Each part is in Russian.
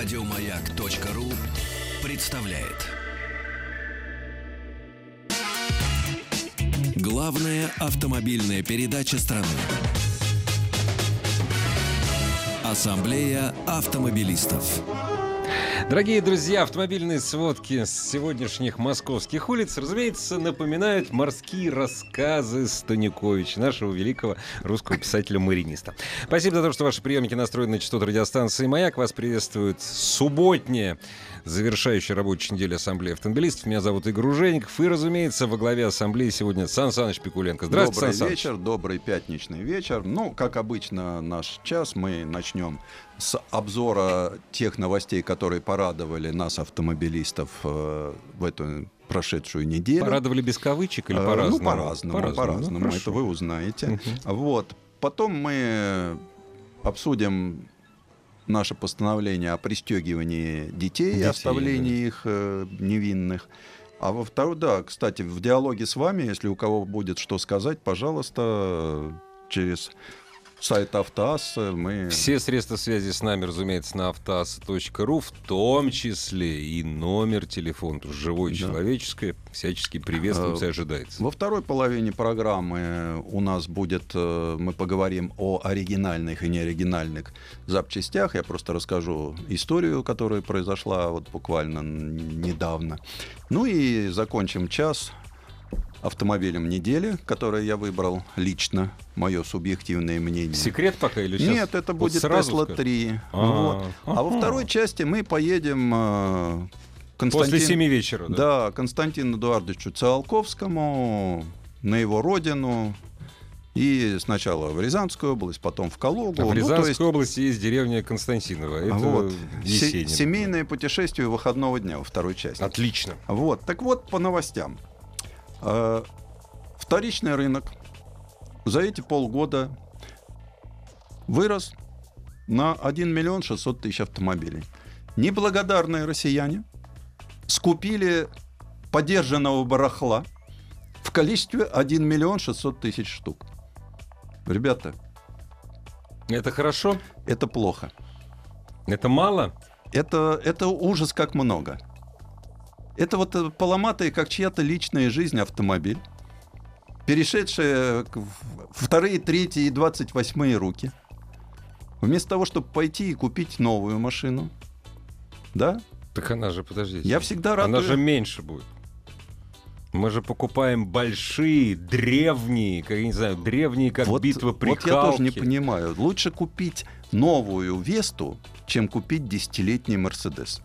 Радиомаяк.ру представляет. Главная автомобильная передача страны. Ассамблея автомобилистов. Дорогие друзья, автомобильные сводки с сегодняшних московских улиц, разумеется, напоминают морские рассказы Станюковича, нашего великого русского писателя-мариниста. Спасибо за то, что ваши приемники настроены на частоту радиостанции «Маяк». Вас приветствует субботняя, завершающая рабочую неделю ассамблея автомобилистов. Меня зовут Игорь Ужеников. И, разумеется, во главе ассамблеи сегодня Сан Саныч Пикуленко. Здравствуйте, Сан Саныч. Добрый вечер, добрый пятничный вечер. Ну, как обычно, наш час мы начнем с обзора тех новостей, которые порадовали нас, автомобилистов, в эту прошедшую неделю. Порадовали без кавычек или по-разному? Ну, по-разному. Ну, это вы узнаете. Вот. Потом мы обсудим наше постановление о пристегивании детей, оставлении их невинных. А во второй, да, кстати, в диалоге с вами, если у кого будет что сказать, пожалуйста, через сайт АвтоАС. Все средства связи с нами, разумеется, на автоас.ру, в том числе и номер телефона, живой, да, человеческий, всячески приветствуется и ожидается. Во второй половине программы у нас будет, мы поговорим о оригинальных и неоригинальных запчастях. Я просто расскажу историю, которая произошла вот буквально недавно. Ну и закончим час автомобилем недели, который я выбрал лично, мое субъективное мнение. Секрет пока или сейчас? Нет, это будет Tesla 3. Вот. А во второй части мы поедем после 7 вечера. Да, Константину Эдуардовичу Циолковскому, на его родину. И сначала в Рязанскую область, потом в Калугу. В Рязанской области есть деревня Константинова. Это вот. Семейное путешествие выходного дня во второй части. Отлично. Вот. Так вот, по новостям. Вторичный рынок за эти полгода вырос на 1 миллион 600 тысяч автомобилей. Неблагодарные россияне скупили подержанного барахла в количестве 1 миллион 600 тысяч штук. Ребята, это хорошо? Это плохо. Это мало? Это ужас как много. Это вот поломатая, как чья-то личная жизнь, автомобиль, перешедшая в вторые, третьи и 28-е руки. Вместо того, чтобы пойти и купить новую машину. Да? Так она же, подождите. Я всегда радую. Она же меньше будет. Мы же покупаем большие, древние, как я не знаю, древние, как вот, битва при Калке. Вот я тоже не понимаю. Лучше купить новую Весту, чем купить 10-летний Мерседес.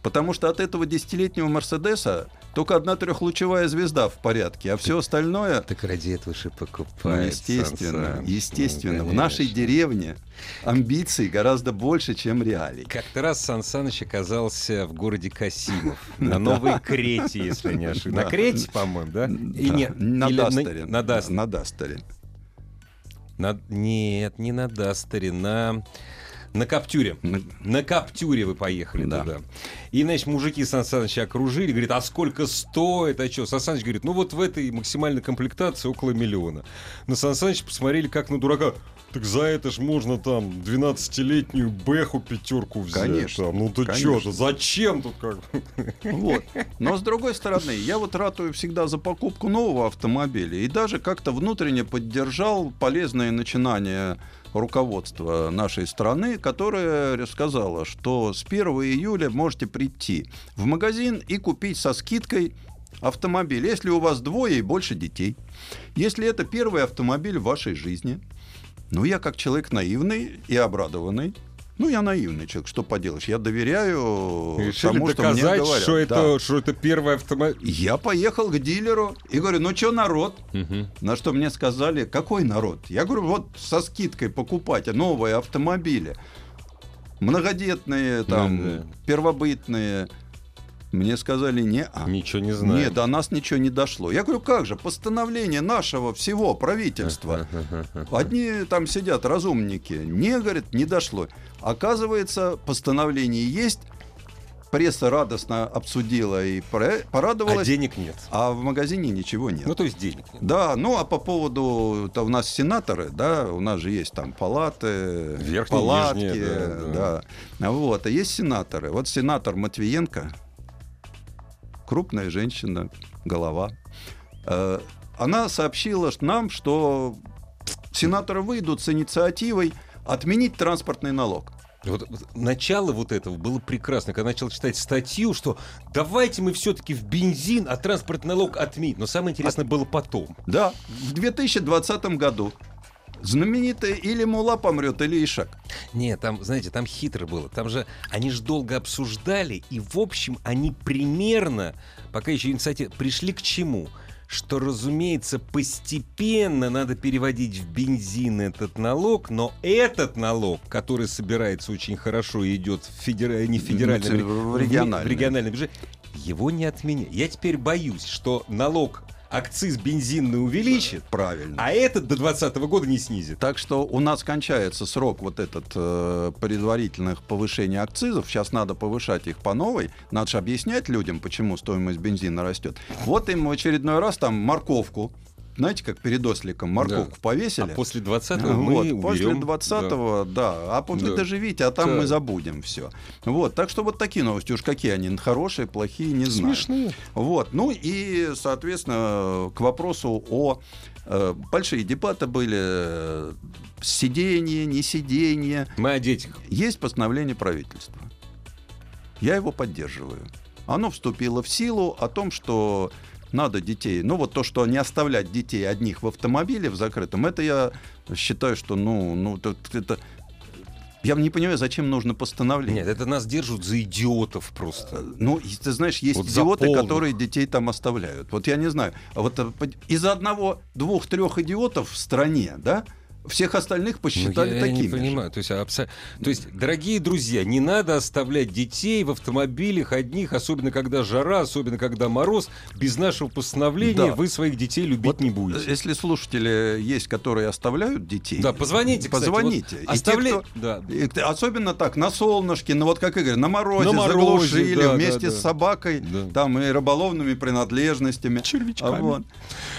Потому что от этого 10-летнего Мерседеса только одна трехлучевая звезда в порядке, а все остальное... Так ради этого же покупают. Естественно. Ну, в нашей деревне амбиций гораздо больше, чем реалий. Как-то раз Сан Саныч оказался в городе Касимов. На Новой Крете, если не ошибаюсь. На Крете, по-моему, да? На Дастере. Нет, не на Дастере, на Каптюре. На Каптюре вы поехали, да, туда. И, значит, мужики Сан Саныча окружили. Говорит, а сколько стоит? А что? Сан Саныч говорит, ну вот в этой максимальной комплектации около миллиона. На Сан Саныча посмотрели как на дурака. Так за это ж можно там 12-летнюю бэху пятерку взять. Конечно. Там. Ну ты чё же, зачем тут как? Вот. Но с другой стороны, я вот ратую всегда за покупку нового автомобиля. И даже как-то внутренне поддержал полезное начинание руководство нашей страны, которое рассказало, что с 1 июля можете прийти в магазин и купить со скидкой автомобиль, если у вас двое и больше детей, если это первый автомобиль в вашей жизни. Ну, я как человек наивный и обрадованный. Ну, я наивный человек, что поделаешь. Я доверяю тому, что мне говорят. Решили доказать, что это первый автомобиль. Я поехал к дилеру и говорю, ну, что народ? На что мне сказали, какой народ? Я говорю, вот со скидкой покупать новые автомобили. Многодетные, там, первобытные. Мне сказали, ничего не знаю. Нет, до нас ничего не дошло. Я говорю, как же, постановление нашего всего правительства. Одни там сидят, разумники. Не, говорит, не дошло. Оказывается, постановление есть, Пресса радостно обсудила и порадовалась. А денег нет. А в магазине ничего нет. Ну, то есть денег нет. Да, ну, а по поводу... У нас сенаторы, да, у нас же есть там палаты, верхние, палатки. Нижние, да. Вот, а есть сенаторы. Вот сенатор Матвиенко, крупная женщина, голова, она сообщила нам, что сенаторы выйдут с инициативой отменить транспортный налог. Вот начало вот этого было прекрасно, когда я начал читать статью, что давайте мы все-таки в бензин, а транспортный налог отменить. Но самое интересное было потом. Да, в 2020 году. Знаменитый или мула помрет, или ишак. Нет, там, знаете, там хитро было. Там же они же долго обсуждали, и в общем они примерно, пока еще инициатива, пришли к чему? Что, разумеется, постепенно надо переводить в бензин этот налог, но этот налог, который собирается очень хорошо и идет в региональный бюджет, его не отменяют. Я теперь боюсь, что налог... акциз бензинный увеличит, правильно, а этот до 2020 года не снизит. Так что у нас кончается срок вот этот предварительных повышений акцизов. Сейчас надо повышать их по новой. Надо же объяснять людям, почему стоимость бензина растет. Вот им в очередной раз там морковку. Знаете, как перед осликом морковку повесили. А после 20-го мы после 20-го, да. А после доживите, а там мы забудем все. Вот, так что вот такие новости. Уж какие они, хорошие, плохие, не знаю. Смешные. Вот, ну и, соответственно, к вопросу о... Большие дебаты были. Сиденье, не сиденье. Мы о детях. Есть постановление правительства. Я его поддерживаю. Оно вступило в силу о том, что... надо детей. Ну, вот то, что не оставлять детей одних в автомобиле, в закрытом, это я считаю, что, это... Я не понимаю, зачем нужно постановление. Нет, это нас держат за идиотов просто. Ну, ты знаешь, есть вот идиоты, которые детей там оставляют. Вот я не знаю. Вот из одного, двух, трех идиотов в стране, да, всех остальных посчитали такими. Я не понимаю. То есть, дорогие друзья, не надо оставлять детей в автомобилях одних, особенно когда жара, особенно когда мороз. Без нашего постановления вы своих детей любить не будете. Если слушатели есть, которые оставляют детей... Да, позвоните. Вот особенно так, на солнышке, как Игорь, на морозе заглушили вместе с собакой, там и рыболовными принадлежностями. Червячками. Вот.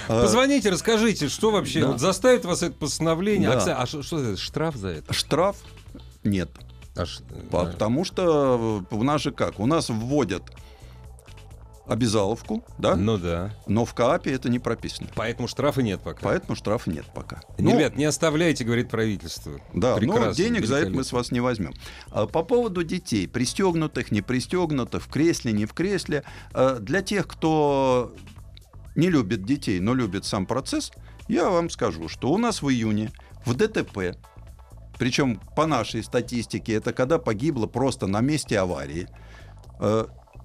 Позвоните, расскажите, что вообще заставит вас это постановление. Да. А что это? Штраф за это? Штраф нет. Потому что у нас же как? У нас вводят обязаловку, да? Ну да. Но в КААПе это не прописано. Поэтому штрафа нет пока. Ребят, не оставляйте, говорит правительство. Да, прекрасно, но денег за это мы с вас не возьмем. По поводу детей. Пристегнутых, не пристегнутых, в кресле, не в кресле. Для тех, кто не любит детей, но любит сам процесс... Я вам скажу, что у нас в июне в ДТП, причем по нашей статистике, это когда погибло просто на месте аварии,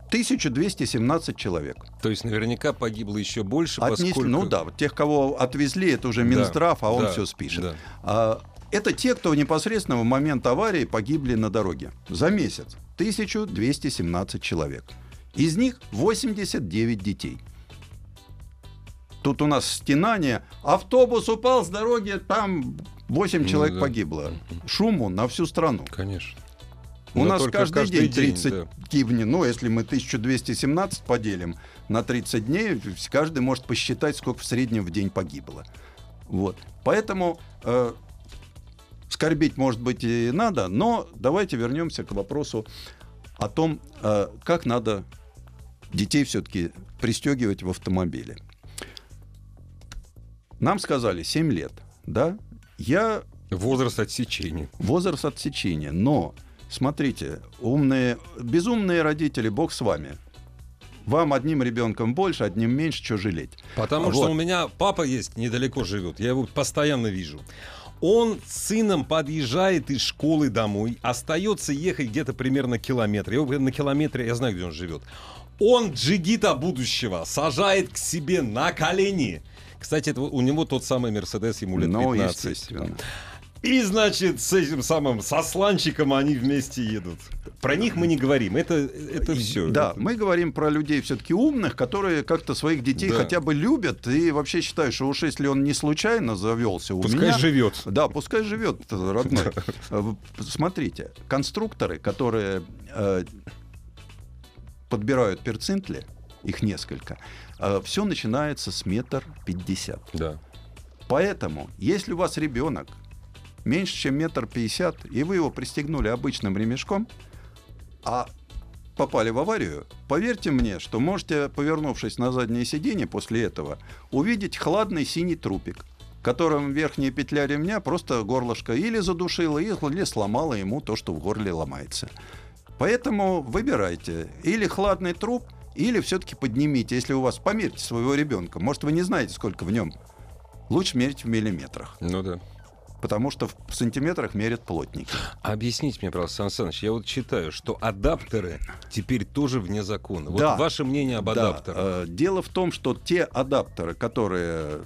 1217 человек. То есть наверняка погибло еще больше, поскольку... тех, кого отвезли, это уже Минздрав, а он все спишет. Да. Это те, кто непосредственно в момент аварии погибли на дороге. За месяц 1217 человек. Из них 89 детей. Тут у нас стенание. Автобус упал с дороги, там 8 человек погибло. Шуму на всю страну. Конечно. У нас каждый день 30 гибнет. Да. Ну, если мы 1217 поделим на 30 дней, каждый может посчитать, сколько в среднем в день погибло. Вот. Поэтому скорбить, может быть, и надо, но давайте вернемся к вопросу о том, как надо детей все-таки пристегивать в автомобиле. Нам сказали 7 лет, да? Возраст отсечения. Возраст отсечения. Но, смотрите, безумные родители, бог с вами. Вам одним ребенком больше, одним меньше, что жалеть. Потому что у меня папа есть, недалеко живет, я его постоянно вижу. Он с сыном подъезжает из школы домой, остается ехать где-то примерно километр. Я знаю, где он живет. Он джигита будущего сажает к себе на колени. Кстати, это у него тот самый Мерседес, ему лет 15. И, значит, с этим самым сосланчиком они вместе едут. Про них мы не говорим, это все. Да, мы говорим про людей все-таки умных, которые как-то своих детей хотя бы любят и вообще считают, что уж если он не случайно завелся у меня... Пускай живет. Да, пускай живет, родной. Смотрите, конструкторы, которые подбирают перцентли, их несколько, все начинается с 1,50 метра. Да. Поэтому, если у вас ребенок меньше, чем 1,50 метра, и вы его пристегнули обычным ремешком, а попали в аварию, поверьте мне, что можете, повернувшись на заднее сиденье после этого, увидеть хладный синий трупик, которым верхняя петля ремня просто горлышко или задушила, или сломала ему то, что в горле ломается. Поэтому выбирайте или хладный труп, или все-таки поднимите, если у вас, померьте своего ребенка. Может, вы не знаете, сколько в нем. Лучше мерить в миллиметрах. Ну да. Потому что в сантиметрах мерят плотники. Объясните мне, пожалуйста, Сан Саныч, я вот читаю, что адаптеры теперь тоже вне закона. Вот да, ваше мнение об адаптерах. Да. Дело в том, что те адаптеры, которые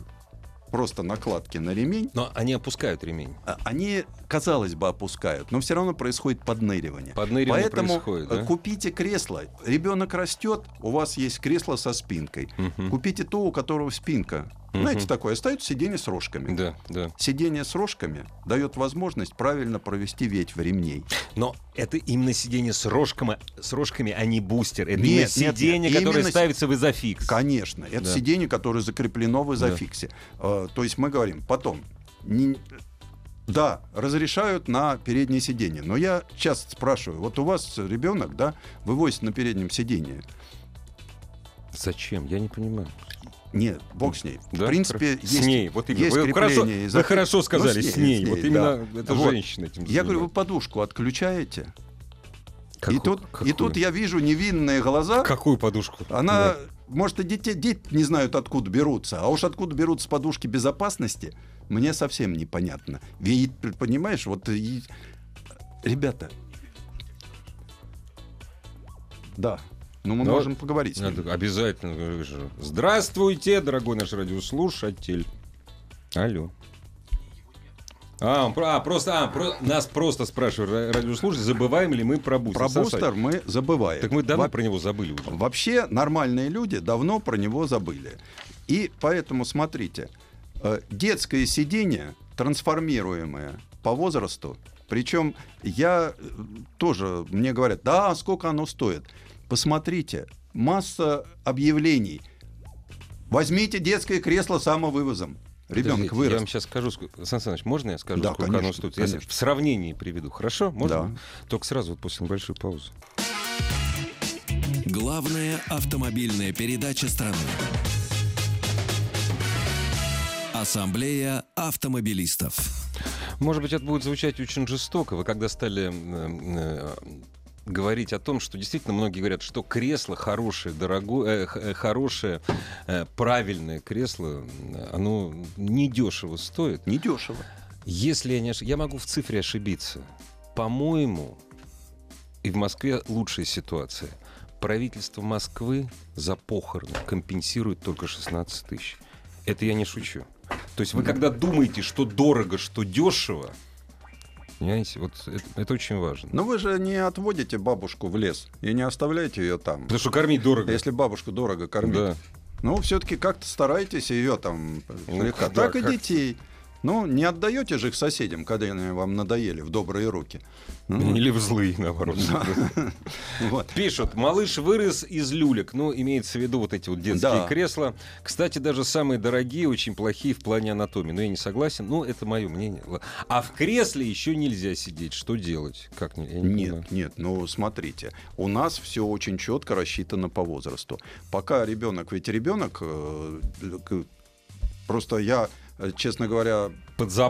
просто накладки на ремень... Но они опускают ремень. Они, казалось бы, опускают, но все равно происходит подныривание. Подныривание происходит, да? Поэтому купите кресло. Ребенок растет, у вас есть кресло со спинкой. Угу. Купите то, у которого спинка. Знаете, такое, остается сиденье с рожками. Да, да. Сиденье с рожками дает возможность правильно провести ветвь ремней. Но это именно сиденье с рожками, а не бустер. Это нет, сиденье, нет, которое именно... ставится в изофикс. Конечно, это да. Сиденье, которое закреплено в изофиксе. Да. То есть мы говорим, потом... Да, разрешают на переднее сиденье. Но я часто спрашиваю, вот у вас ребенок, да, вывозит на переднем сиденье. Зачем? Я не понимаю. Нет, бог с ней. Да? В принципе, с есть, ней. Вот именно. Есть вы крепление. Вы хорошо сказали, ну, с ней. Вот именно да. Это вот. Женщина этим занимается. Я говорю, вы подушку отключаете. Какую? И тут я вижу невинные глаза. Какую подушку? Она, да. Может, и дети не знают, откуда берутся. А уж откуда берутся подушки безопасности, мне совсем непонятно. Ведь, понимаешь, вот... И... Ребята. Да. Но мы можем поговорить. Обязательно. Здравствуйте, дорогой наш радиослушатель. Алло. Нас просто спрашивают, радиослушатель, забываем ли мы про бустер. Про бустер мы забываем. Так мы давно про него забыли уже. Вообще нормальные люди давно про него забыли. И поэтому, смотрите, детское сиденье, трансформируемое по возрасту, причем я тоже, мне говорят, да, сколько оно стоит. Посмотрите, масса объявлений. Возьмите детское кресло самовывозом. Ребенок вырос. Я вам сейчас скажу, Сан Саныч, можно я скажу, да, сколько оно стоит? Если в сравнении приведу, хорошо? Можно? Да. Только сразу вот после небольшой паузы. Главная автомобильная передача страны. Ассамблея автомобилистов. Может быть, это будет звучать очень жестоко. Вы когда стали... говорить о том, что действительно многие говорят, что кресло хорошее, дорогое, хорошее, правильное кресло, оно недешево стоит. Недешево. Если я не ошибаюсь, я могу в цифре ошибиться. По-моему, и в Москве лучшая ситуация. Правительство Москвы за похороны компенсирует только 16 тысяч. Это я не шучу. То есть вы когда думаете, что дорого, что дешево, понимаете, вот это очень важно. Но вы же не отводите бабушку в лес и не оставляете ее там. Потому что кормить дорого. Если бабушку дорого кормить. Да. Ну, все-таки как-то стараетесь ее там... так и детей. Ну, не отдаете же их соседям, когда они вам надоели, в добрые руки. Или в злые, наоборот. Пишут, малыш вырос из люлек. Ну, имеется в виду вот эти вот детские кресла. Кстати, даже самые дорогие очень плохие в плане анатомии. Но я не согласен. Ну, это мое мнение. А в кресле еще нельзя сидеть. Что делать? Как? Нет, ну, смотрите. У нас все очень четко рассчитано по возрасту. Пока ребенок, ведь ребенок... Просто я... Честно говоря,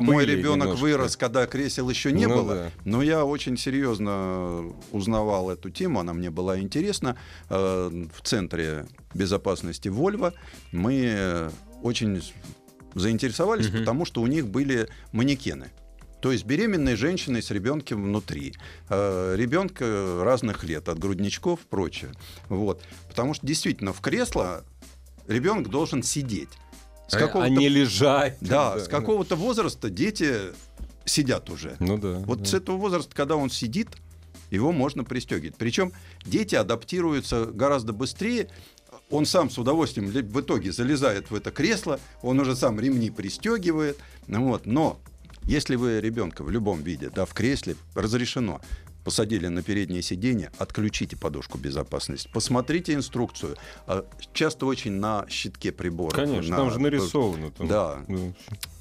мой ребенок немножко вырос, когда кресел еще не было. Да. Но я очень серьезно узнавал эту тему, она мне была интересна. В Центре безопасности Volvo мы очень заинтересовались, потому что у них были манекены. То есть беременной женщиной с ребенком внутри, ребенка разных лет, от грудничков и прочее. Вот. Потому что действительно в кресло ребенок должен сидеть. А не лежать. Да, с какого-то возраста дети сидят уже. Ну да. Вот да. С этого возраста, когда он сидит, его можно пристегивать. Причем дети адаптируются гораздо быстрее. Он сам с удовольствием в итоге залезает в это кресло, он уже сам ремни пристегивает. Вот. Но если вы ребенка в любом виде, да, в кресле разрешено, посадили на переднее сиденье, отключите подушку безопасности, посмотрите инструкцию. Часто очень на щитке прибора. Конечно, там же нарисовано. Там, да, ну,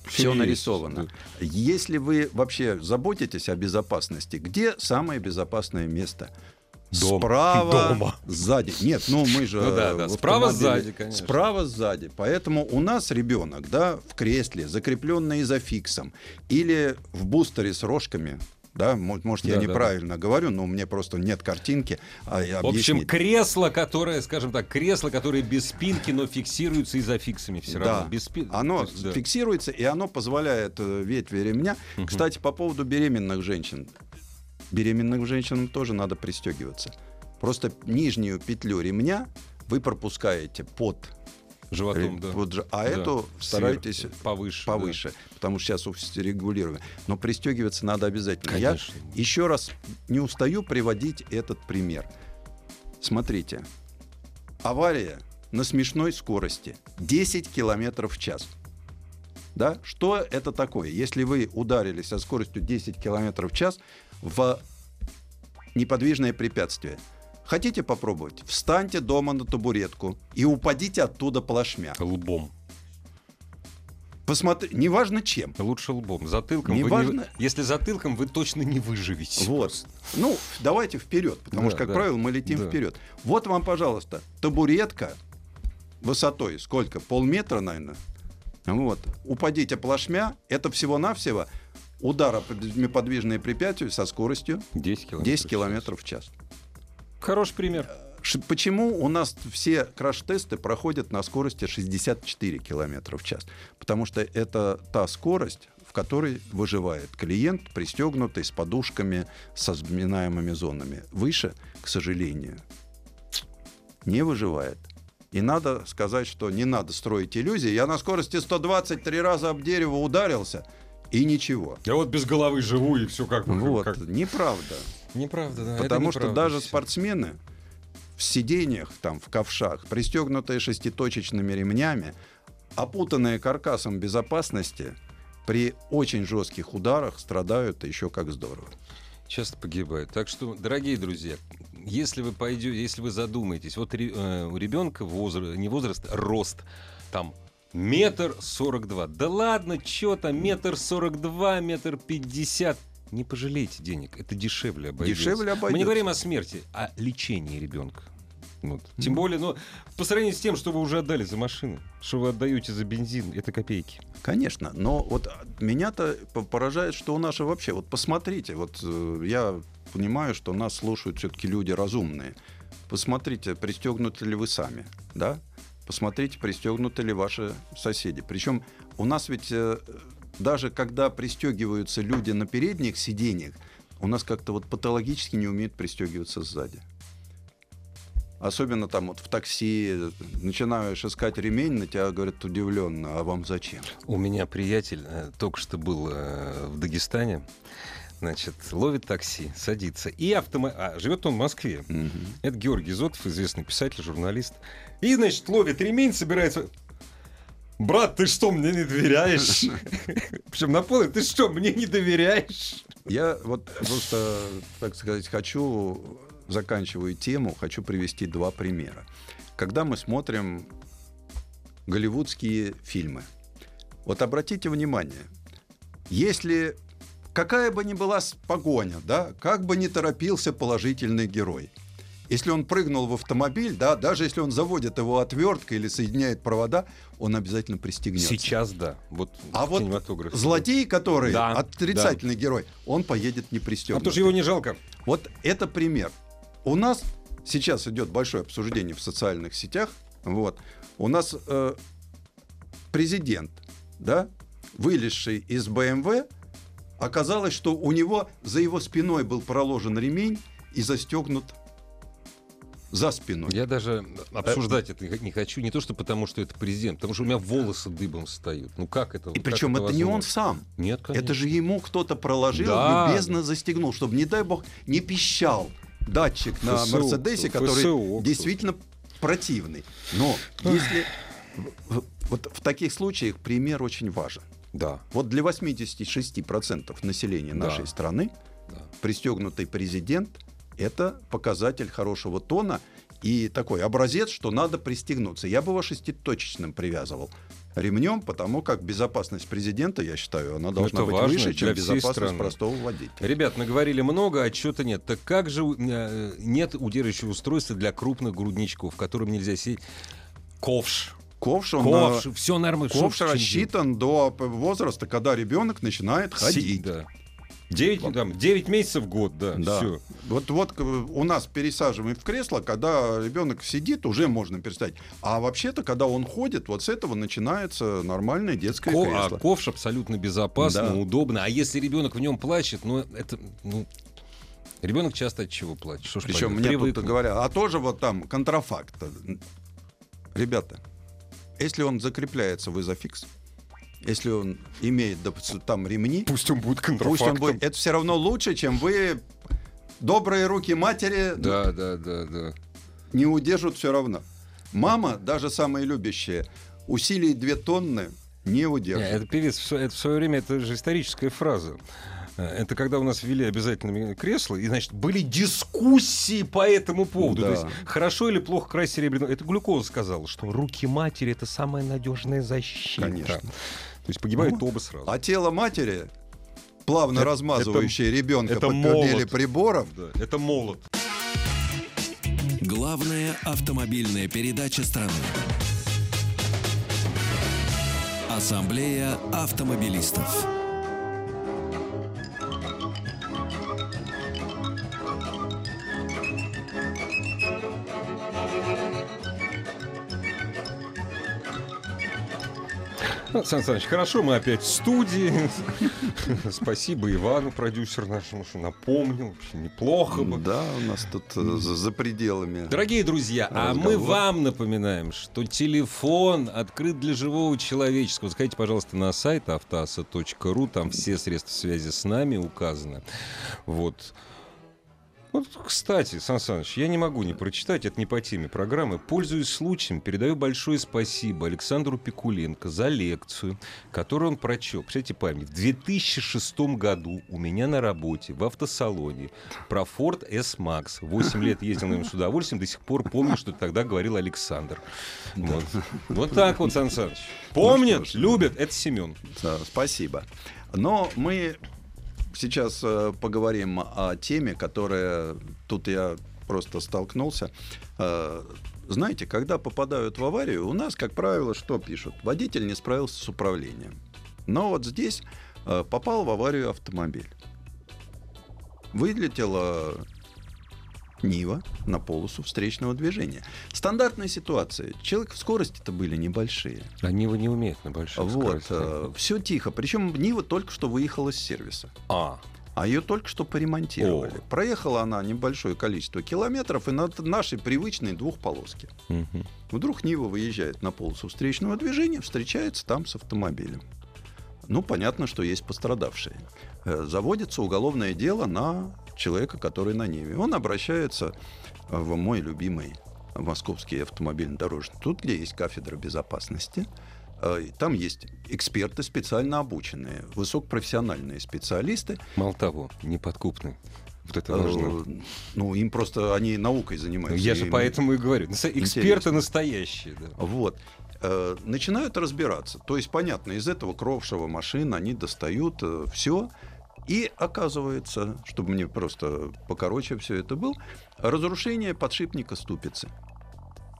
все нарисовано. Да. Если вы вообще заботитесь о безопасности, где самое безопасное место? Дом. Справа, дома. Сзади. Нет, ну мы же... Ну, да. Справа, сзади, конечно. Справа, сзади. Поэтому у нас ребенок, да, в кресле, закрепленный изофиксом, или в бустере с рожками... Да, может, я неправильно говорю, но мне просто нет картинки. В общем, кресло, которое, скажем так, кресло, которое без спинки, но фиксируется изофиксами все равно. Да. Без оно есть, да, фиксируется, и оно позволяет ветви ремня. Угу. Кстати, по поводу беременных женщин. Беременным женщинам тоже надо пристегиваться. Просто нижнюю петлю ремня вы пропускаете под... животом, да. Вот, а да, эту старайтесь повыше, да, потому что сейчас регулировано. Но пристегиваться надо обязательно. Конечно. Я еще раз не устаю приводить этот пример. Смотрите. Авария на смешной скорости. 10 километров в час. Да? Что это такое? Если вы ударились со скоростью 10 километров в час в неподвижное препятствие, хотите попробовать? Встаньте дома на табуретку и упадите оттуда плашмя. Лбом. Посмотрите, неважно чем. Лучше лбом. Затылком. Неважно... Если затылком, вы точно не выживете. Вот. Ну, давайте вперед, потому что, как правило, мы летим вперед. Вот вам, пожалуйста, табуретка высотой сколько? Полметра, наверное. Вот. Упадите плашмя. Это всего-навсего удара по неподвижное препятствие со скоростью 10 километров в час. Хороший пример. Почему у нас все краш-тесты проходят на скорости 64 км в час? Потому что это та скорость, в которой выживает клиент, пристегнутый, с подушками, со сминаемыми зонами. Выше, к сожалению, не выживает. И надо сказать, что не надо строить иллюзии. Я на скорости 120 3 раза об дерево ударился, и ничего. Я вот без головы живу, и все как бы... Вот, как... неправда. Неправда, да. Потому это неправда, что даже спортсмены в сиденьях, там, в ковшах, пристегнутые шеститочечными ремнями, опутанные каркасом безопасности, при очень жестких ударах страдают еще как здорово. Часто погибают. Так что, дорогие друзья, если вы пойдете, если вы задумаетесь, вот у ребенка возраст, не возраст, рост, там, 1,42 метра. Да ладно, что там, 1,42 метра, 1,50 метра. Не пожалейте денег, это дешевле обойдется. Дешевле обойдется. Мы не говорим о смерти, о лечении ребенка. Вот. Тем более, но по сравнению с тем, что вы уже отдали за машину, что вы отдаете за бензин, это копейки. Конечно, но вот меня-то поражает, что у нас вообще... Вот посмотрите, вот я понимаю, что нас слушают все-таки люди разумные. Посмотрите, пристегнуты ли вы сами, да? Посмотрите, пристегнуты ли ваши соседи. Причем у нас ведь... Даже когда пристегиваются люди на передних сиденьях, у нас как-то вот патологически не умеют пристегиваться сзади. Особенно там вот в такси начинаешь искать ремень, на тебя говорят удивленно, а вам зачем? У меня приятель только что был в Дагестане. Значит, ловит такси, садится. И живет он в Москве. Это Георгий Зотов, известный писатель, журналист. И, значит, ловит ремень, собирается... Брат, ты что, мне не доверяешь? Причем на поле, ты что, мне не доверяешь? Я вот просто, так сказать, хочу, заканчиваю тему, хочу привести два примера. Когда мы смотрим голливудские фильмы, вот обратите внимание, если какая бы ни была погоня, да, как бы ни торопился положительный герой, если он прыгнул в автомобиль, да, даже если он заводит его отверткой или соединяет провода, он обязательно пристегнется. Сейчас, да. Вот, а вот злодей, который отрицательный герой, он поедет не пристегнутый. А потому что его не жалко. Вот это пример. У нас сейчас идет большое обсуждение в социальных сетях. Вот. У нас президент, да, вылезший из БМВ, оказалось, что у него за его спиной был проложен ремень и застегнут за спину. Я даже обсуждать это не хочу. Не то, что потому, что это президент, потому что у меня волосы дыбом встают. Ну как это? И причем это не он сам. Нет, конечно. Это же ему кто-то проложил, любезно застегнул, чтобы, не дай бог, не пищал датчик на Мерседесе, который действительно противный. Но если... Вот в таких случаях пример очень важен. Да. Вот для 86% населения нашей страны пристегнутый президент — это показатель хорошего тона и такой образец, что надо пристегнуться. Я бы его шеститочечным привязывал ремнем, потому как безопасность президента, я считаю, она должна быть выше, чем безопасность простого водителя. Ребят, наговорили много, отчета нет. Так как же нет удерживающего устройства для крупных грудничков, которым нельзя сидеть? Ковш. Ковш, все нормально. Ковш рассчитан до возраста, когда ребенок начинает ходить. Да. 9 месяцев в год, да. Все. Вот у нас пересаживаем в кресло, когда ребенок сидит, уже можно перестать. А вообще-то, когда он ходит, вот с этого начинается нормальное детское кресло. А ковш абсолютно безопасно, удобно. А если ребенок в нем плачет, ребенок часто от чего плачет? Причем мне тут говорят, тоже вот там контрафакт. Ребята, если он закрепляется в изофикс, если он имеет, там, ремни... Пусть он будет контрафактом. Это все равно лучше, чем вы... Добрые руки матери... Да. Не удержат все равно. Мама, даже самая любящая, усилий 2 тонны не удержит. Нет, это певец. Это в свое время, это же историческая фраза. Это когда у нас ввели обязательно кресло, и, значит, были дискуссии по этому поводу. Да. То есть, хорошо или плохо красть серебряную... Это Глюкова сказала, что руки матери — это самая надежная защита. Конечно. То есть погибают оба сразу. А тело матери, плавно размазывающее ребенка под пёрдели приборов... Да. Это молот. Главная автомобильная передача страны. Ассамблея автомобилистов. Сан Саныч, хорошо, мы опять в студии. Спасибо Ивану, продюсеру нашему, что напомнил. Вообще неплохо бы. Да, у нас тут за пределами. Дорогие друзья, а мы вам напоминаем, что телефон открыт для живого человеческого. Заходите, пожалуйста, на сайт автоаса.ру. Там все средства связи с нами указаны. Вот, кстати, Сан Саныч, я не могу не прочитать, это не по теме программы. Пользуясь случаем, передаю большое спасибо Александру Пикуленко за лекцию, которую он прочел. Представляете, память. В 2006 году у меня на работе в автосалоне про Ford S-Max. 8 лет ездил на нем с удовольствием, до сих пор помню, что тогда говорил Александр. Вот так вот, Сан Саныч. Помнят, любят, это Семен. Спасибо. Но мы... Сейчас поговорим о теме, которая... Тут я просто столкнулся. Знаете, когда попадают в аварию, у нас, как правило, что пишут? Водитель не справился с управлением. Но вот здесь попал в аварию автомобиль. Вылетела Нива на полосу встречного движения. Стандартная ситуация. Человек в скорости-то были небольшие. А Нива не умеет на большой скорости. Все тихо. Причем Нива только что выехала с сервиса. А ее только что поремонтировали. Проехала она небольшое количество километров и на нашей привычной двухполоске. Вдруг Нива выезжает на полосу встречного движения, встречается там с автомобилем. Ну, понятно, что есть пострадавшие. Заводится уголовное дело на человека, который на Ниве. Он обращается в мой любимый Московский автомобильно-дорожный. Тут ли есть кафедра безопасности? Там есть эксперты специально обученные, высокопрофессиональные специалисты. Мало того, неподкупные. Вот это важно. Им просто они наукой занимаются. Я же поэтому и говорю. Эксперты настоящие. Да. Начинают разбираться. То есть, понятно, из этого кровшего машин они достают все. И оказывается, чтобы мне просто покороче все это было, разрушение подшипника ступицы.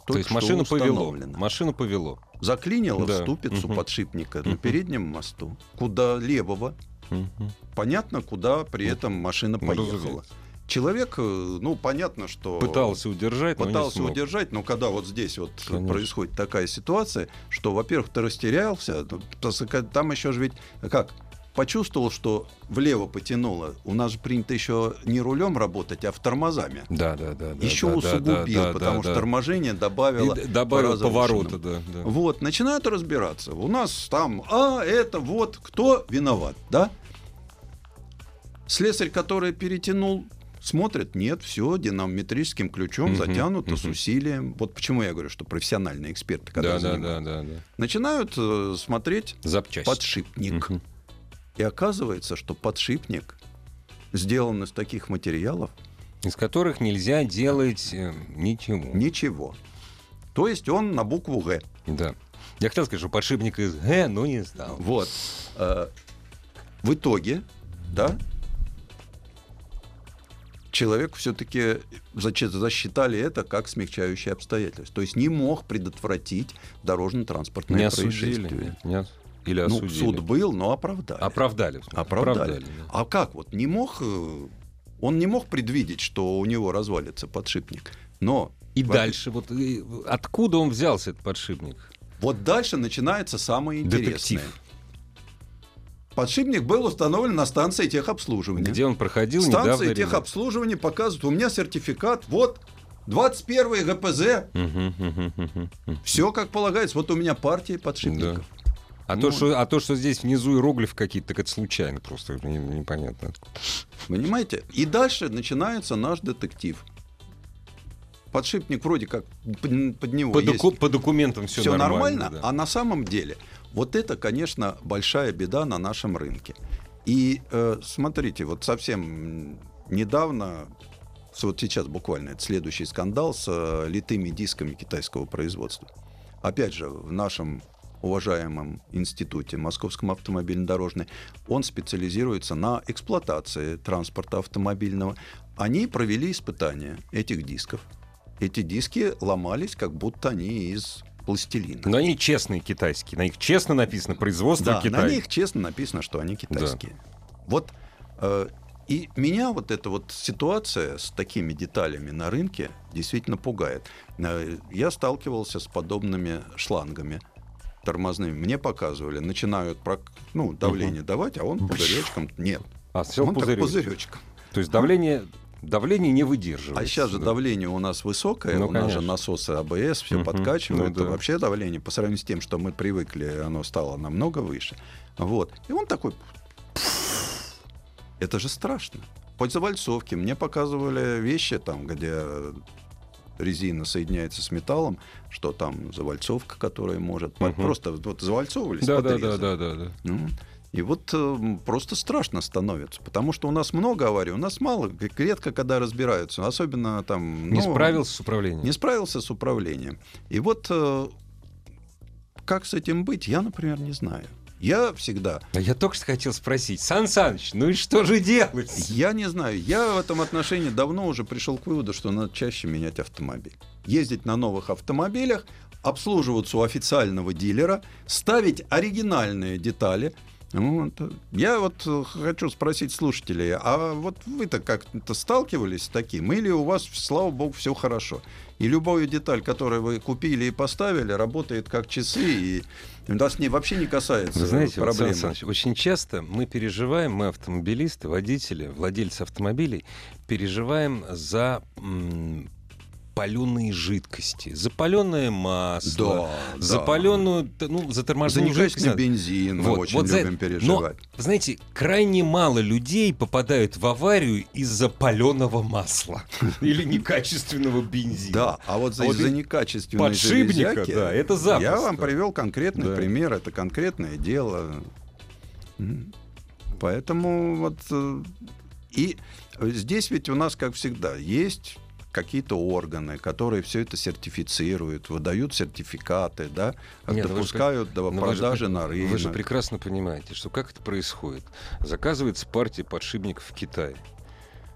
То есть машину повело. Заклинило в ступицу подшипника на переднем мосту. Куда левого. Понятно, куда при этом машина поехала. Человек, понятно, что... Пытался удержать, но когда вот здесь вот происходит такая ситуация, что, во-первых, ты растерялся, там еще же ведь... Почувствовал, что влево потянуло. У нас же принято еще не рулем работать, а в тормозами. Усугубил, потому что торможение добавило... Добавило поворота, да. Начинают разбираться. У нас там, это вот, кто виноват, да? Слесарь, который перетянул, смотрит, нет, все динамометрическим ключом затянуто с усилием. Вот почему я говорю, что профессиональные эксперты, когда занимаются, начинают смотреть запчасть. Подшипник. И оказывается, что подшипник сделан из таких материалов, из которых нельзя делать ничего. Ничего. То есть он на букву «Г». Да. Я хотел сказать, что подшипник из «Г», но не стал. Вот. В итоге, да, человеку все-таки засчитали это как смягчающее обстоятельство. То есть не мог предотвратить дорожно-транспортное происшествие. Нет. Или осудили. Ну, суд был, но оправдали. Оправдали. А как вот? Не мог... Он не мог предвидеть, что у него развалится подшипник. Но... И дальше, вот откуда он взялся, этот подшипник? Вот дальше начинается самое интересное. Детектив. Подшипник был установлен на станции техобслуживания. Где он проходил недавно. Станция техобслуживания показывает, у меня сертификат, вот, 21-й ГПЗ. Все как полагается, вот у меня партия подшипников. Да. А то, что здесь внизу иероглифы какие-то, так это случайно просто, непонятно. Понимаете? И дальше начинается наш детектив. Подшипник вроде как под него есть. По документам все нормально. Да. А на самом деле, вот это, конечно, большая беда на нашем рынке. И смотрите, вот совсем недавно, вот сейчас буквально, это следующий скандал с литыми дисками китайского производства. Опять же, в нашем уважаемом институте, Московском автомобильно-дорожный, он специализируется на эксплуатации транспорта автомобильного. Они провели испытания этих дисков. Эти диски ломались, как будто они из пластилина. Но они честные китайские. На них честно написано производство Китая. Да, на них честно написано, что они китайские. Да. Вот. И меня вот эта вот ситуация с такими деталями на рынке действительно пугает. Я сталкивался с подобными шлангами тормозными. Мне показывали, начинают давление давать, а он пузыречком. Нет. Он как пузыречком. То есть давление не выдерживает. А сейчас же давление у нас высокое, нас же насосы АБС, все подкачивают. Да. Вообще давление, по сравнению с тем, что мы привыкли, оно стало намного выше. Вот. И он такой... Это же страшно. По завальцовке мне показывали вещи, там, где резина соединяется с металлом, что там завальцовка, которая может... Просто вот завальцовывались подрезы. Да. И вот просто страшно становится, потому что у нас много аварий, у нас мало, редко когда разбираются, особенно там... Не справился с управлением. И вот как с этим быть, я, например, не знаю. Я всегда... Я только что хотел спросить. Сан Саныч, ну и что же делать? Я не знаю. Я в этом отношении давно уже пришел к выводу, что надо чаще менять автомобиль. Ездить на новых автомобилях, обслуживаться у официального дилера, ставить оригинальные детали... Я вот хочу спросить слушателей, а вот вы-то как-то сталкивались с таким? Или у вас, слава богу, все хорошо? И любую деталь, которую вы купили и поставили, работает как часы, и нас вообще не касается проблемы. Александр, очень часто мы переживаем, мы автомобилисты, водители, владельцы автомобилей, переживаем за... паленые жидкости, запаленное масло, заторможенную жидкость. За бензин мы очень любим переживать. Но, знаете, крайне мало людей попадают в аварию из-за паленого масла или некачественного бензина. Да, а вот из-за некачественной железяки, это запросто. Я вам привел конкретный пример, это конкретное дело. Поэтому вот... И здесь ведь у нас, как всегда, есть... какие-то органы, которые все это сертифицируют, выдают сертификаты, да, допускают до продажи на рынок. Вы же прекрасно понимаете, что как это происходит. Заказывается партия подшипников в Китае.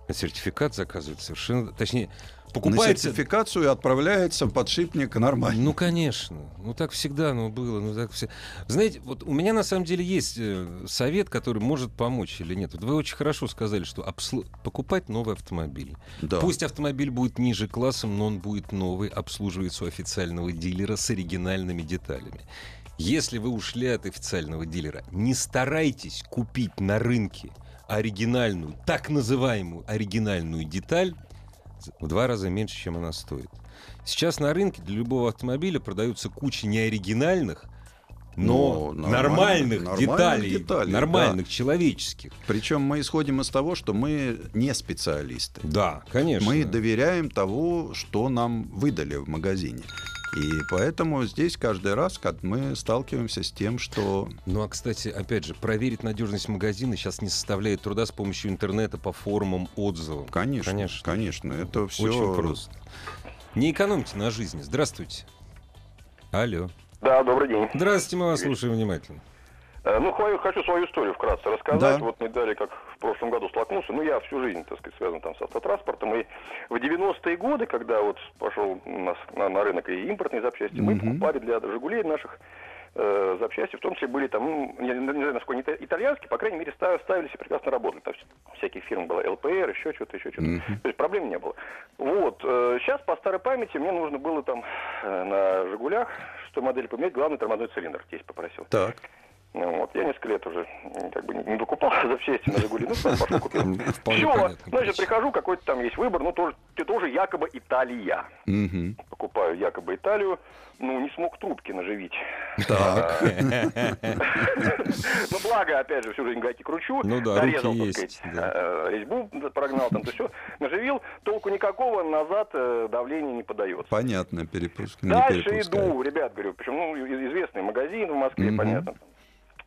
А сертификат заказывается совершенно... Точнее, покупается... На сертификацию отправляется подшипник нормально. Ну, конечно. Так всегда было. Знаете, вот у меня на самом деле есть совет, который может помочь или нет. Вот вы очень хорошо сказали, что покупать новый автомобиль. Да. Пусть автомобиль будет ниже классом, но он будет новый, обслуживается у официального дилера с оригинальными деталями. Если вы ушли от официального дилера, не старайтесь купить на рынке оригинальную, так называемую оригинальную деталь в 2 раза меньше, чем она стоит. Сейчас на рынке для любого автомобиля продаются куча неоригинальных, но нормальных деталей, нормальных, человеческих. Причем мы исходим из того, что мы не специалисты. Да, конечно. Мы доверяем тому, что нам выдали в магазине. И поэтому здесь каждый раз мы сталкиваемся с тем, что... Ну, а, кстати, опять же, проверить надежность магазина сейчас не составляет труда с помощью интернета по форумам, отзывам. Конечно, конечно. Это все... Очень просто. Не экономьте на жизни. Здравствуйте. Алло. Да, добрый день. Здравствуйте, мы вас слушаем внимательно. Ну, хочу свою историю вкратце рассказать. Да. Вот не дали, как в прошлом году столкнулся. Ну, я всю жизнь, так сказать, связан там с автотранспортом. И в 90-е годы, когда вот пошел на рынок и импортные запчасти, мы покупали для «Жигулей» наших запчасти, в том числе были там, не знаю, насколько итальянские, по крайней мере, ставились и прекрасно работали. Там всяких фирм было, ЛПР, еще что-то. То есть проблем не было. Вот. Сейчас по старой памяти мне нужно было там на «Жигулях», что модель поменять, главный тормозной цилиндр. Здесь попросил. Так. Ну, вот, я несколько лет уже как бы не докупал запчасти на «Жигули», ну, сам пошел купил. Все, значит, прихожу, какой-то там есть выбор, ну, тоже якобы Италия. Покупаю якобы Италию, ну, не смог трубки наживить. Так. Ну, благо, опять же, всю жизнь гайки кручу, нарезал, так сказать, резьбу прогнал, там, то все, наживил, толку никакого, назад давление не подается. Понятно, перепускаю. Дальше иду, ребят, говорю, причем, ну, известный магазин в Москве, понятно.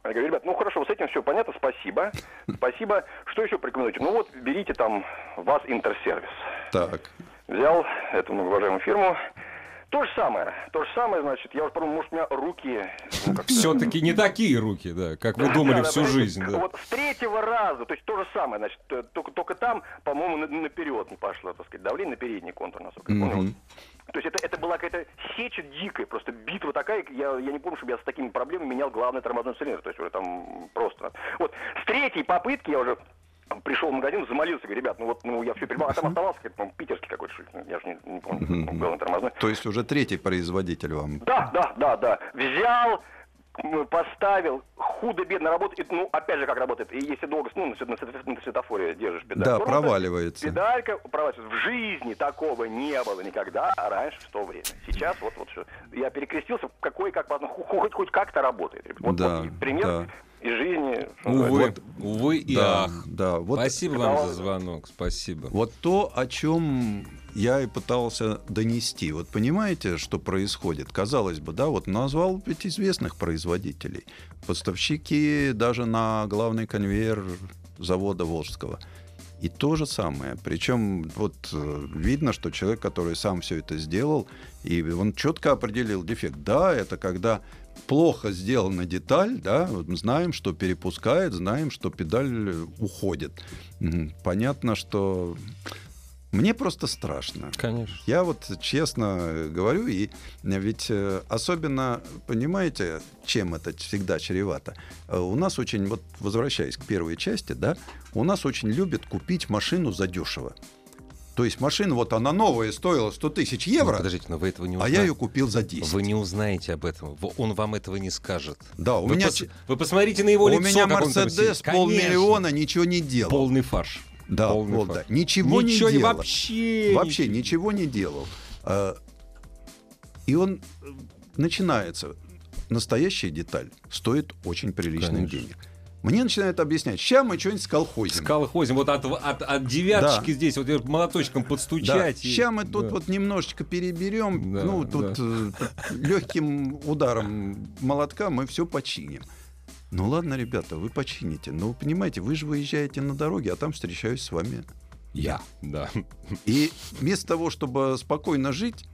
Я говорю, ребят, ну хорошо, с этим все понятно, спасибо. Спасибо. Что еще порекомендуете? Ну вот, берите там ВАЗ Интерсервис. Так. Взял эту многоуважаемую фирму. То же самое, значит, я уже подумал, может, у меня руки... Ну, все-таки не такие руки, да, как вы думали всю жизнь. Да. Вот с третьего раза, то есть то же самое, значит, только там, по-моему, наперед не пошло, так сказать, давление на передний контур, насколько я понял. То есть это была какая-то сеча дикая, просто битва такая, я не помню, чтобы я с такими проблемами менял главный тормозной цилиндр, то есть уже там просто... Вот с третьей попытки я уже... Пришел в магазин, замолился, говорит, ребят, ну я все перебрал, а там оставался, по-моему, питерский какой-то, я же не помню, главный тормозной. То есть уже третий производитель вам? Да. Взял, поставил, худо-бедно работает, ну опять же как работает, и если долго, ну на светофоре держишь педаль. Да, проваливается. Педалька проваливается. В жизни такого не было никогда раньше в то время. Сейчас вот я перекрестился, хоть как-то работает. Вот пример. И жизни. Увы и ах. Да. Вот, спасибо вам за звонок, спасибо. Вот то, о чем я и пытался донести. Вот понимаете, что происходит? Казалось бы, да, вот назвал 5 известных производителей. Поставщики даже на главный конвейер завода Волжского. И то же самое. Причем вот видно, что человек, который сам все это сделал, и он четко определил дефект. Да, это когда... Плохо сделана деталь, да, знаем, что перепускает, знаем, что педаль уходит. Понятно, что мне просто страшно. Конечно. Я вот честно говорю, и ведь особенно, понимаете, чем это всегда чревато. У нас очень, вот возвращаясь к первой части, да, у нас очень любят купить машину задешево. То есть машина, вот она новая, стоила 100 тысяч евро, подождите, но вы этого не узнаете. А я ее купил за 10. Вы не узнаете об этом, он вам этого не скажет. Да, вы посмотрите на его лицо. У меня Мерседес полмиллиона, ничего не делал. Полный фарш. Да, полный фарш. Да. Ничего не делал. Вообще ничего не делал. И он начинается. Настоящая деталь стоит очень приличных денег. Мне начинают объяснять, сейчас мы что-нибудь сколхозим. Вот от девяточки, да, здесь вот молоточком подстучать. Да. Сейчас мы тут вот немножечко переберем, легким ударом молотка мы все починим. Ну ладно, ребята, вы почините. Но вы понимаете, вы же выезжаете на дороге, а там встречаюсь с вами я. Да. И вместо того, чтобы спокойно жить,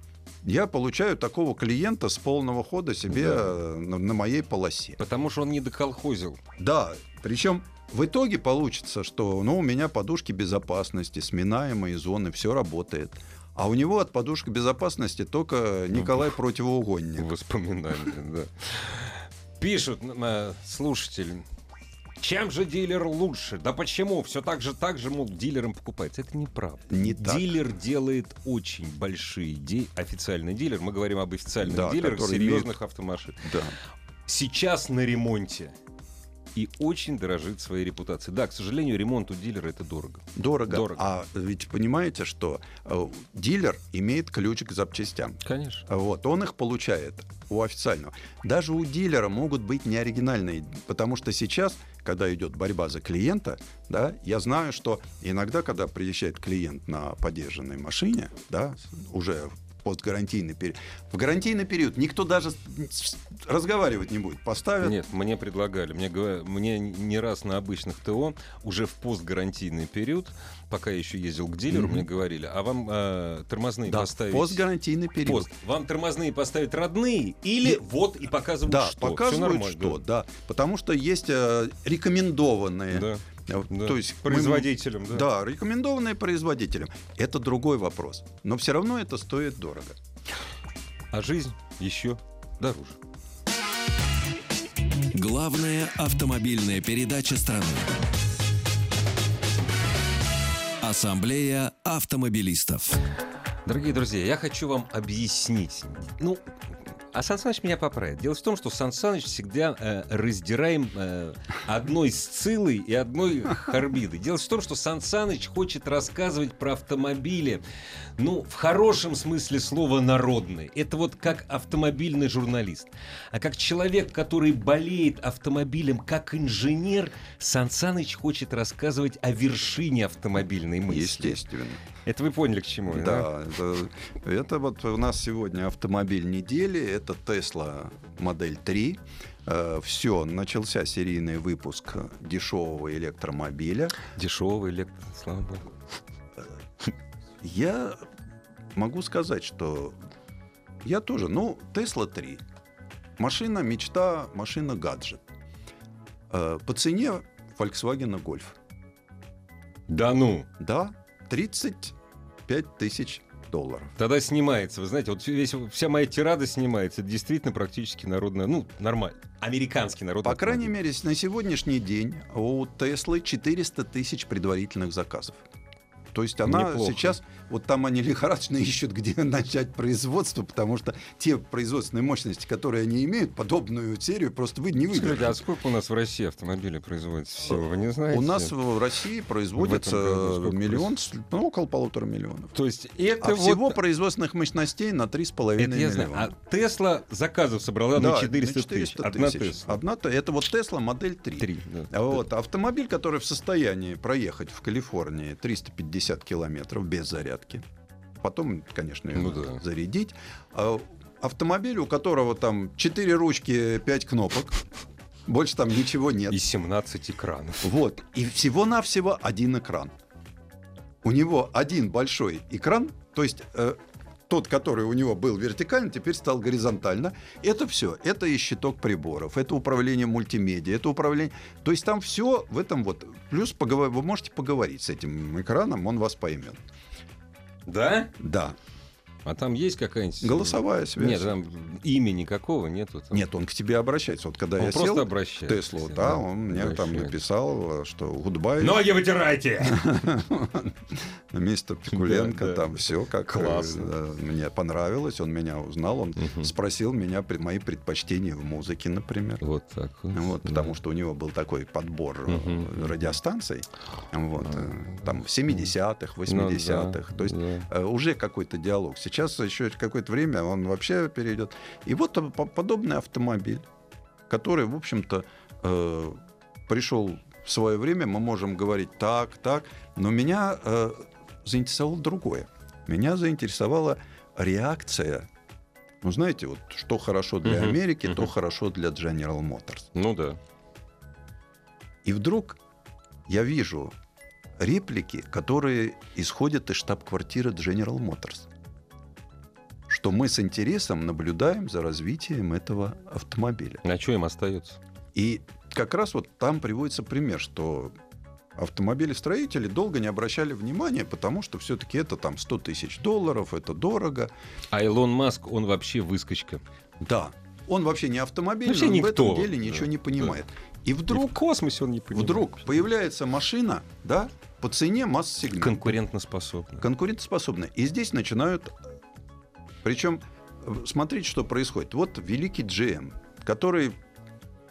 я получаю такого клиента с полного хода себе на моей полосе. Потому что он не доколхозил. Да, причем в итоге получится, что у меня подушки безопасности, сминаемые зоны, все работает. А у него от подушек безопасности только Николай Противоугонник. Воспоминания, да. Пишут слушатель. Чем же дилер лучше? Да почему? Все так же мог дилером покупать. Это неправда. Дилер делает очень большие идеи. Официальный дилер. Мы говорим об официальных дилерах серьезных автомашин. Да. Сейчас на ремонте. И очень дорожит своей репутацией. Да, к сожалению, ремонт у дилера — это дорого. Дорого. А ведь понимаете, что дилер имеет ключ к запчастям. Конечно. Вот, он их получает у официального. Даже у дилера могут быть неоригинальные, потому что сейчас, когда идет борьба за клиента, да, я знаю, что иногда, когда приезжает клиент на подержанной машине, да, уже постгарантийный период. В гарантийный период никто даже разговаривать не будет. Поставят. Нет, мне предлагали. Мне не раз на обычных ТО уже в постгарантийный период, пока я еще ездил к дилеру, мне говорили, а вам тормозные поставить... постгарантийный период. Вам тормозные поставить родные или вот и показывают, да, что. Показывают, что, да. Потому что есть рекомендованные... Да. Да, то есть производителям, да, рекомендованные производителям. Это другой вопрос. Но все равно это стоит дорого. А жизнь еще дороже. Главная автомобильная передача страны. Ассамблея автомобилистов. Дорогие друзья, я хочу вам объяснить. Ну, а Сан Саныч меня поправит. Дело в том, что Сан Саныч всегда раздираем одной сциллой и одной харбидой. Дело в том, что Сан Саныч хочет рассказывать про автомобили, ну, в хорошем смысле слова, народные. Это вот как автомобильный журналист. А как человек, который болеет автомобилем, как инженер, Сан Саныч хочет рассказывать о вершине автомобильной мысли. Естественно. Это вы поняли, к чему. Да, да? Это вот у нас сегодня автомобиль недели. Это Tesla Model 3. Все, начался серийный выпуск дешевого электромобиля. Дешевого электромобиля, слава богу. Я могу сказать, что я тоже, ну, Tesla 3. Машина мечта, машина гаджет. По цене Volkswagen Golf. Да ну? Да. 35 тысяч долларов. Тогда снимается, вы знаете, вот вся моя тирада снимается. Это действительно практически народная, ну, нормально, американский народ. По крайней мере, на сегодняшний день у Теслы 400 тысяч предварительных заказов. То есть она неплохо. Сейчас, вот там они лихорадочно ищут, где начать производство, потому что те производственные мощности, которые они имеют, подобную серию просто вы не выиграете. Скажите, а сколько у нас в России автомобилей производится всего, вы не знаете? У нас в России производится миллион, ну, около 1,5 миллиона. То есть это всего производственных мощностей на 3,5 миллиона. А Тесла заказов собрала на 400 тысяч. Одна Тесла. Это вот Тесла Модель 3. Автомобиль, который в состоянии проехать в Калифорнии 350 километров без зарядки. Потом, конечно, его надо зарядить. Автомобиль, у которого там 4 ручки, 5 кнопок. Больше там ничего нет. И 17 экранов. Вот. И всего-навсего один экран. У него один большой экран. То есть тот, который у него был вертикально, теперь стал горизонтально. Это все. Это и щиток приборов. Это управление мультимедиа. Это управление... То есть там все в этом вот... Плюс вы можете поговорить с этим экраном, он вас поймет. Да? Да. А там есть какая-нибудь... Голосовая связь? Нет, там имени никакого нету. Там... Нет, он к тебе обращается. Вот когда он я сел в Теслу, да, он мне обращает. Там написал, что гудбай... Ноги вытирайте! Мистер Пикуленко, там все как... Классно. Мне понравилось, он меня узнал, он спросил меня мои предпочтения в музыке, например. Вот так вот. Потому что у него был такой подбор радиостанций. Там в 70-х, 80-х. То есть уже какой-то диалог. Сейчас еще какое-то время он вообще перейдет. И вот подобный автомобиль, который, в общем-то, пришел в свое время. Мы можем говорить так. Но меня заинтересовало другое. Меня заинтересовала реакция. Ну, знаете, вот что хорошо для Америки, то хорошо для General Motors. Ну да. И вдруг я вижу реплики, которые исходят из штаб-квартиры General Motors. Что мы с интересом наблюдаем за развитием этого автомобиля. А что им остается? И как раз вот там приводится пример, что автомобилестроители долго не обращали внимания, потому что все-таки это там 100 тысяч долларов, это дорого. А Илон Маск, он вообще выскочка. Да, он вообще не автомобильный, вообще он никто в этом деле ничего не понимает. И вдруг, и в космосе он не понимает. Вдруг появляется машина, да, по цене масс-сегмента. Конкурентоспособная. Конкурентоспособная. И здесь начинают... Причем, смотрите, что происходит. Вот великий GM, который...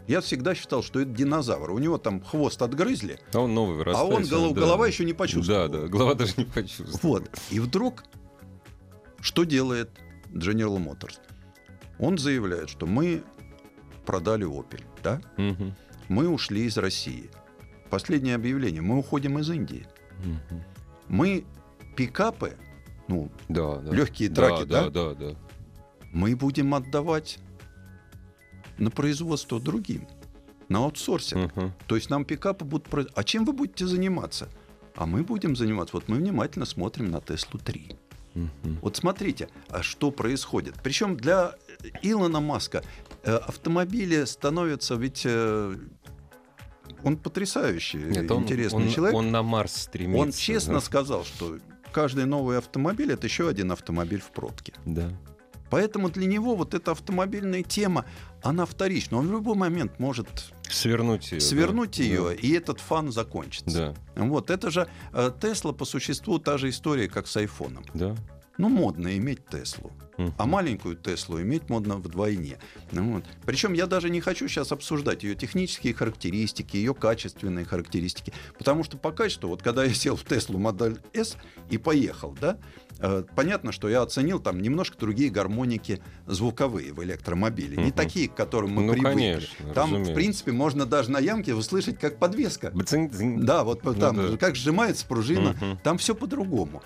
Я всегда считал, что это динозавр. У него там хвост отгрызли. А он новый вырастает. А он голова еще не почувствовала. Да, голова даже не почувствовала. Вот. И вдруг что делает General Motors? Он заявляет, что мы продали Opel. Да? Угу. Мы ушли из России. Последнее объявление. Мы уходим из Индии. Угу. Мы пикапы ну, легкие драки, да? Мы будем отдавать на производство другим, на аутсорсинг. То есть нам пикапы будут... А чем вы будете заниматься? А мы будем заниматься... Вот мы внимательно смотрим на Теслу 3. Вот смотрите, что происходит. Причем для Илона Маска автомобили становятся... Ведь он потрясающий, интересный человек. Он на Марс стремится. Он честно сказал, что каждый новый автомобиль — это еще один автомобиль в пробке. Да. Поэтому для него вот эта автомобильная тема, она вторична. Он в любой момент может свернуть ее, и этот фан закончится. Да. Вот, это же Tesla по существу та же история, как с айфоном. Да. Ну, модно иметь Теслу. А маленькую Теслу иметь модно вдвойне. Вот. Причем я даже не хочу сейчас обсуждать ее технические характеристики, ее качественные характеристики. Потому что по качеству, вот когда я сел в Теслу Model S и поехал, да, понятно, что я оценил там немножко другие гармоники звуковые в электромобиле. Не такие, к которым мы привыкли. Конечно, там, разумеется. В принципе, можно даже на ямке услышать, как подвеска. Да, вот там, как сжимается пружина. Там все по-другому.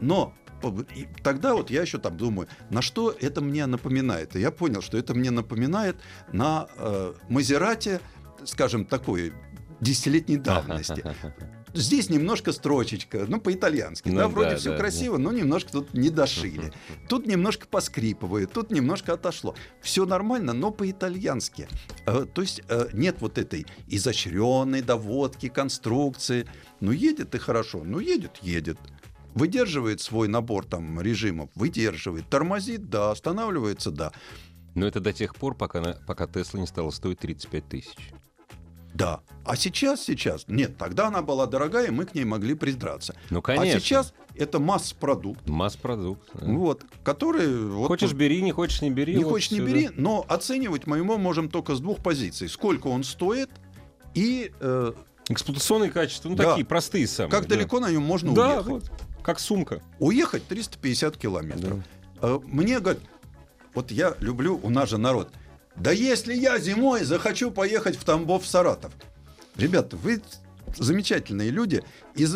Но и тогда вот я еще там думаю, на что это мне напоминает. И я понял, что это мне напоминает на Мазерати, скажем, такой десятилетней давности. Здесь немножко строчечка, ну, по-итальянски. Ну, да, вроде все красиво, но немножко тут не дошили. Тут немножко поскрипывает, тут немножко отошло. Все нормально, но по-итальянски. То есть нет вот этой изощренной доводки, конструкции. Ну, едет и хорошо, ну, едет. Выдерживает свой набор там режимов, выдерживает, тормозит, да, останавливается, да. Но это до тех пор, пока Tesla не стала стоить 35 тысяч. Да. А сейчас, нет, тогда она была дорогая, и мы к ней могли придраться. Ну, конечно. А сейчас это масс-продукт. Да. Вот, который... Вот, хочешь, бери, не хочешь, не бери. Не вот хочешь, не бери, да. Но оценивать мы его можем только с двух позиций. Сколько он стоит и... эксплуатационные качества, ну, такие простые самые. Как далеко на нем можно уехать. Вот. Как сумка. Уехать 350 километров. Да. Мне говорят, вот я люблю, у нас же народ, да если я зимой захочу поехать в Тамбов, в Саратов. Ребята, вы замечательные люди. Из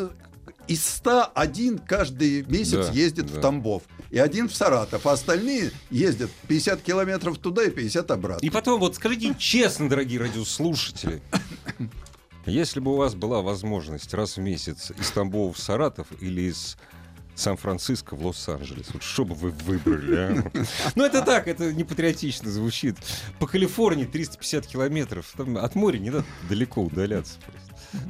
101 каждый месяц ездит в Тамбов. И один в Саратов. А остальные ездят 50 километров туда и 50 обратно. И потом, вот скажите честно, дорогие радиослушатели, если бы у вас была возможность раз в месяц из Тамбова в Саратов или из Сан-Франциско в Лос-Анджелес, вот что бы вы выбрали, а? Ну, это так, это непатриотично звучит. По Калифорнии 350 километров. Там от моря не надо далеко удаляться.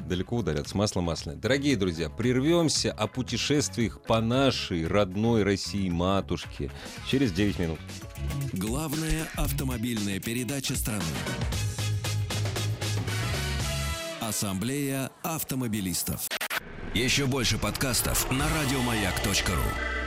Далеко удаляться. Масло масляное. Дорогие друзья, прервемся о путешествиях по нашей родной России-матушке через 9 минут. Главная автомобильная передача страны. Ассамблея автомобилистов. Еще больше подкастов на радиомаяк.ру.